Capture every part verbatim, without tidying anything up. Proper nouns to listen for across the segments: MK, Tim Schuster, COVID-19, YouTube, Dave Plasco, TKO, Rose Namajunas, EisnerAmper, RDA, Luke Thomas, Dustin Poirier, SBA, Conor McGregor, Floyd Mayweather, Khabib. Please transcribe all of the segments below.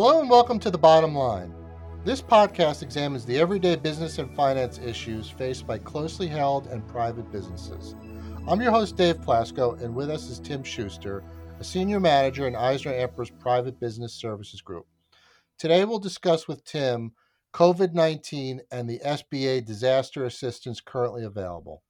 Hello and welcome to The Bottom Line. This podcast examines the everyday business and finance issues faced by closely held and private businesses. I'm your host, Dave Plasco, and with us is Tim Schuster, a senior manager in EisnerAmper's Private Business Services Group. Today we'll discuss with Tim COVID nineteen and the S B A disaster assistance currently available.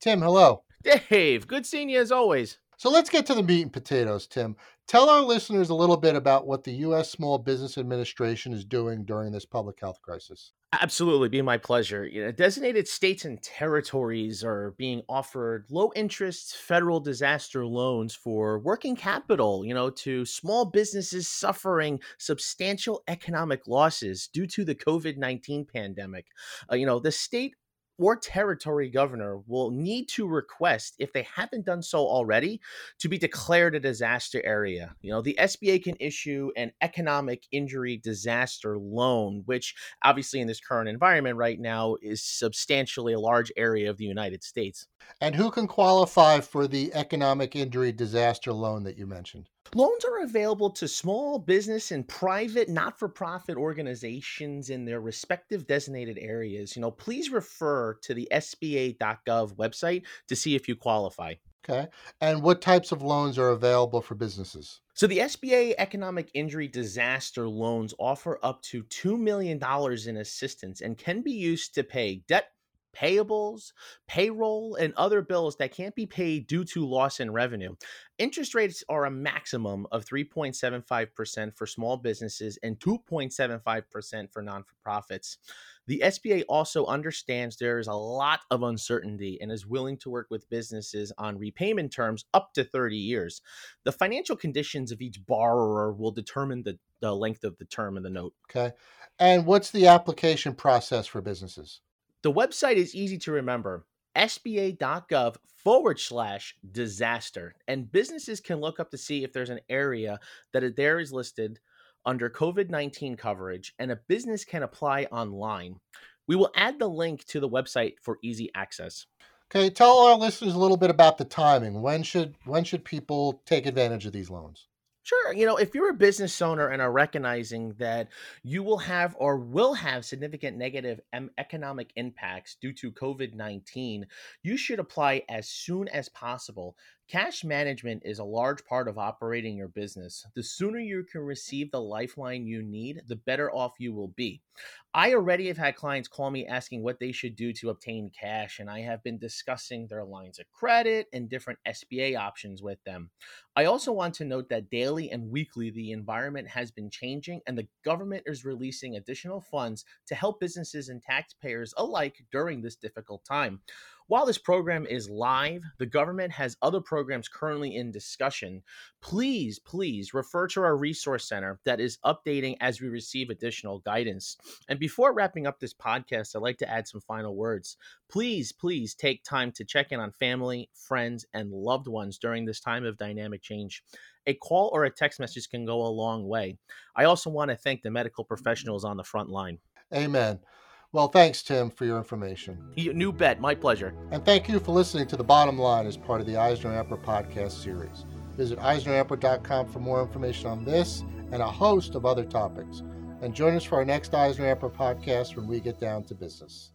Tim, hello. Dave, good seeing you as always. So let's get to the meat and potatoes, Tim. Tell our listeners a little bit about what the U S Small Business Administration is doing during this public health crisis. Absolutely. Be my pleasure. You know, designated states and territories are being offered low interest federal disaster loans for working capital, you know, to small businesses suffering substantial economic losses due to the COVID nineteen pandemic. Uh, you know, the state or territory governor will need to request, if they haven't done so already, to be declared a disaster area. You know, the S B A can issue an economic injury disaster loan, which obviously in this current environment right now is substantially a large area of the United States. And who can qualify for the economic injury disaster loan that you mentioned? Loans are available to small business and private not-for-profit organizations in their respective designated areas. You know, please refer to the S B A dot gov website to see if you qualify. Okay. And what types of loans are available for businesses? So the S B A economic injury disaster loans offer up to two million dollars in assistance and can be used to pay debt, payables, payroll, and other bills that can't be paid due to loss in revenue. Interest rates are a maximum of three point seven five percent for small businesses and two point seven five percent for non-for-profits. The S B A also understands there is a lot of uncertainty and is willing to work with businesses on repayment terms up to thirty years. The financial conditions of each borrower will determine the, the length of the term of the note. Okay. And what's the application process for businesses? The website is easy to remember, S B A dot gov forward slash disaster. And businesses can look up to see if there's an area that there is listed under COVID nineteen coverage, and a business can apply online. We will add the link to the website for easy access. Okay, tell our listeners a little bit about the timing. When should when should people take advantage of these loans? Sure. You know, if you're a business owner and are recognizing that you will have or will have significant negative economic impacts due to COVID nineteen, you should apply as soon as possible. Cash management is a large part of operating your business. The sooner you can receive the lifeline you need, the better off you will be. I already have had clients call me asking what they should do to obtain cash, and I have been discussing their lines of credit and different S B A options with them. I also want to note that daily and weekly, the environment has been changing, and the government is releasing additional funds to help businesses and taxpayers alike during this difficult time. While this program is live, the government has other programs currently in discussion. Please, please refer to our resource center that is updating as we receive additional guidance. And before wrapping up this podcast, I'd like to add some final words. Please, please take time to check in on family, friends, and loved ones during this time of dynamic change. A call or a text message can go a long way. I also want to thank the medical professionals on the front line. Amen. Well, thanks, Tim, for your information. New bet. My pleasure. And thank you for listening to The Bottom Line as part of the EisnerAmper podcast series. Visit Eisner Amper dot com for more information on this and a host of other topics. And join us for our next EisnerAmper podcast when we get down to business.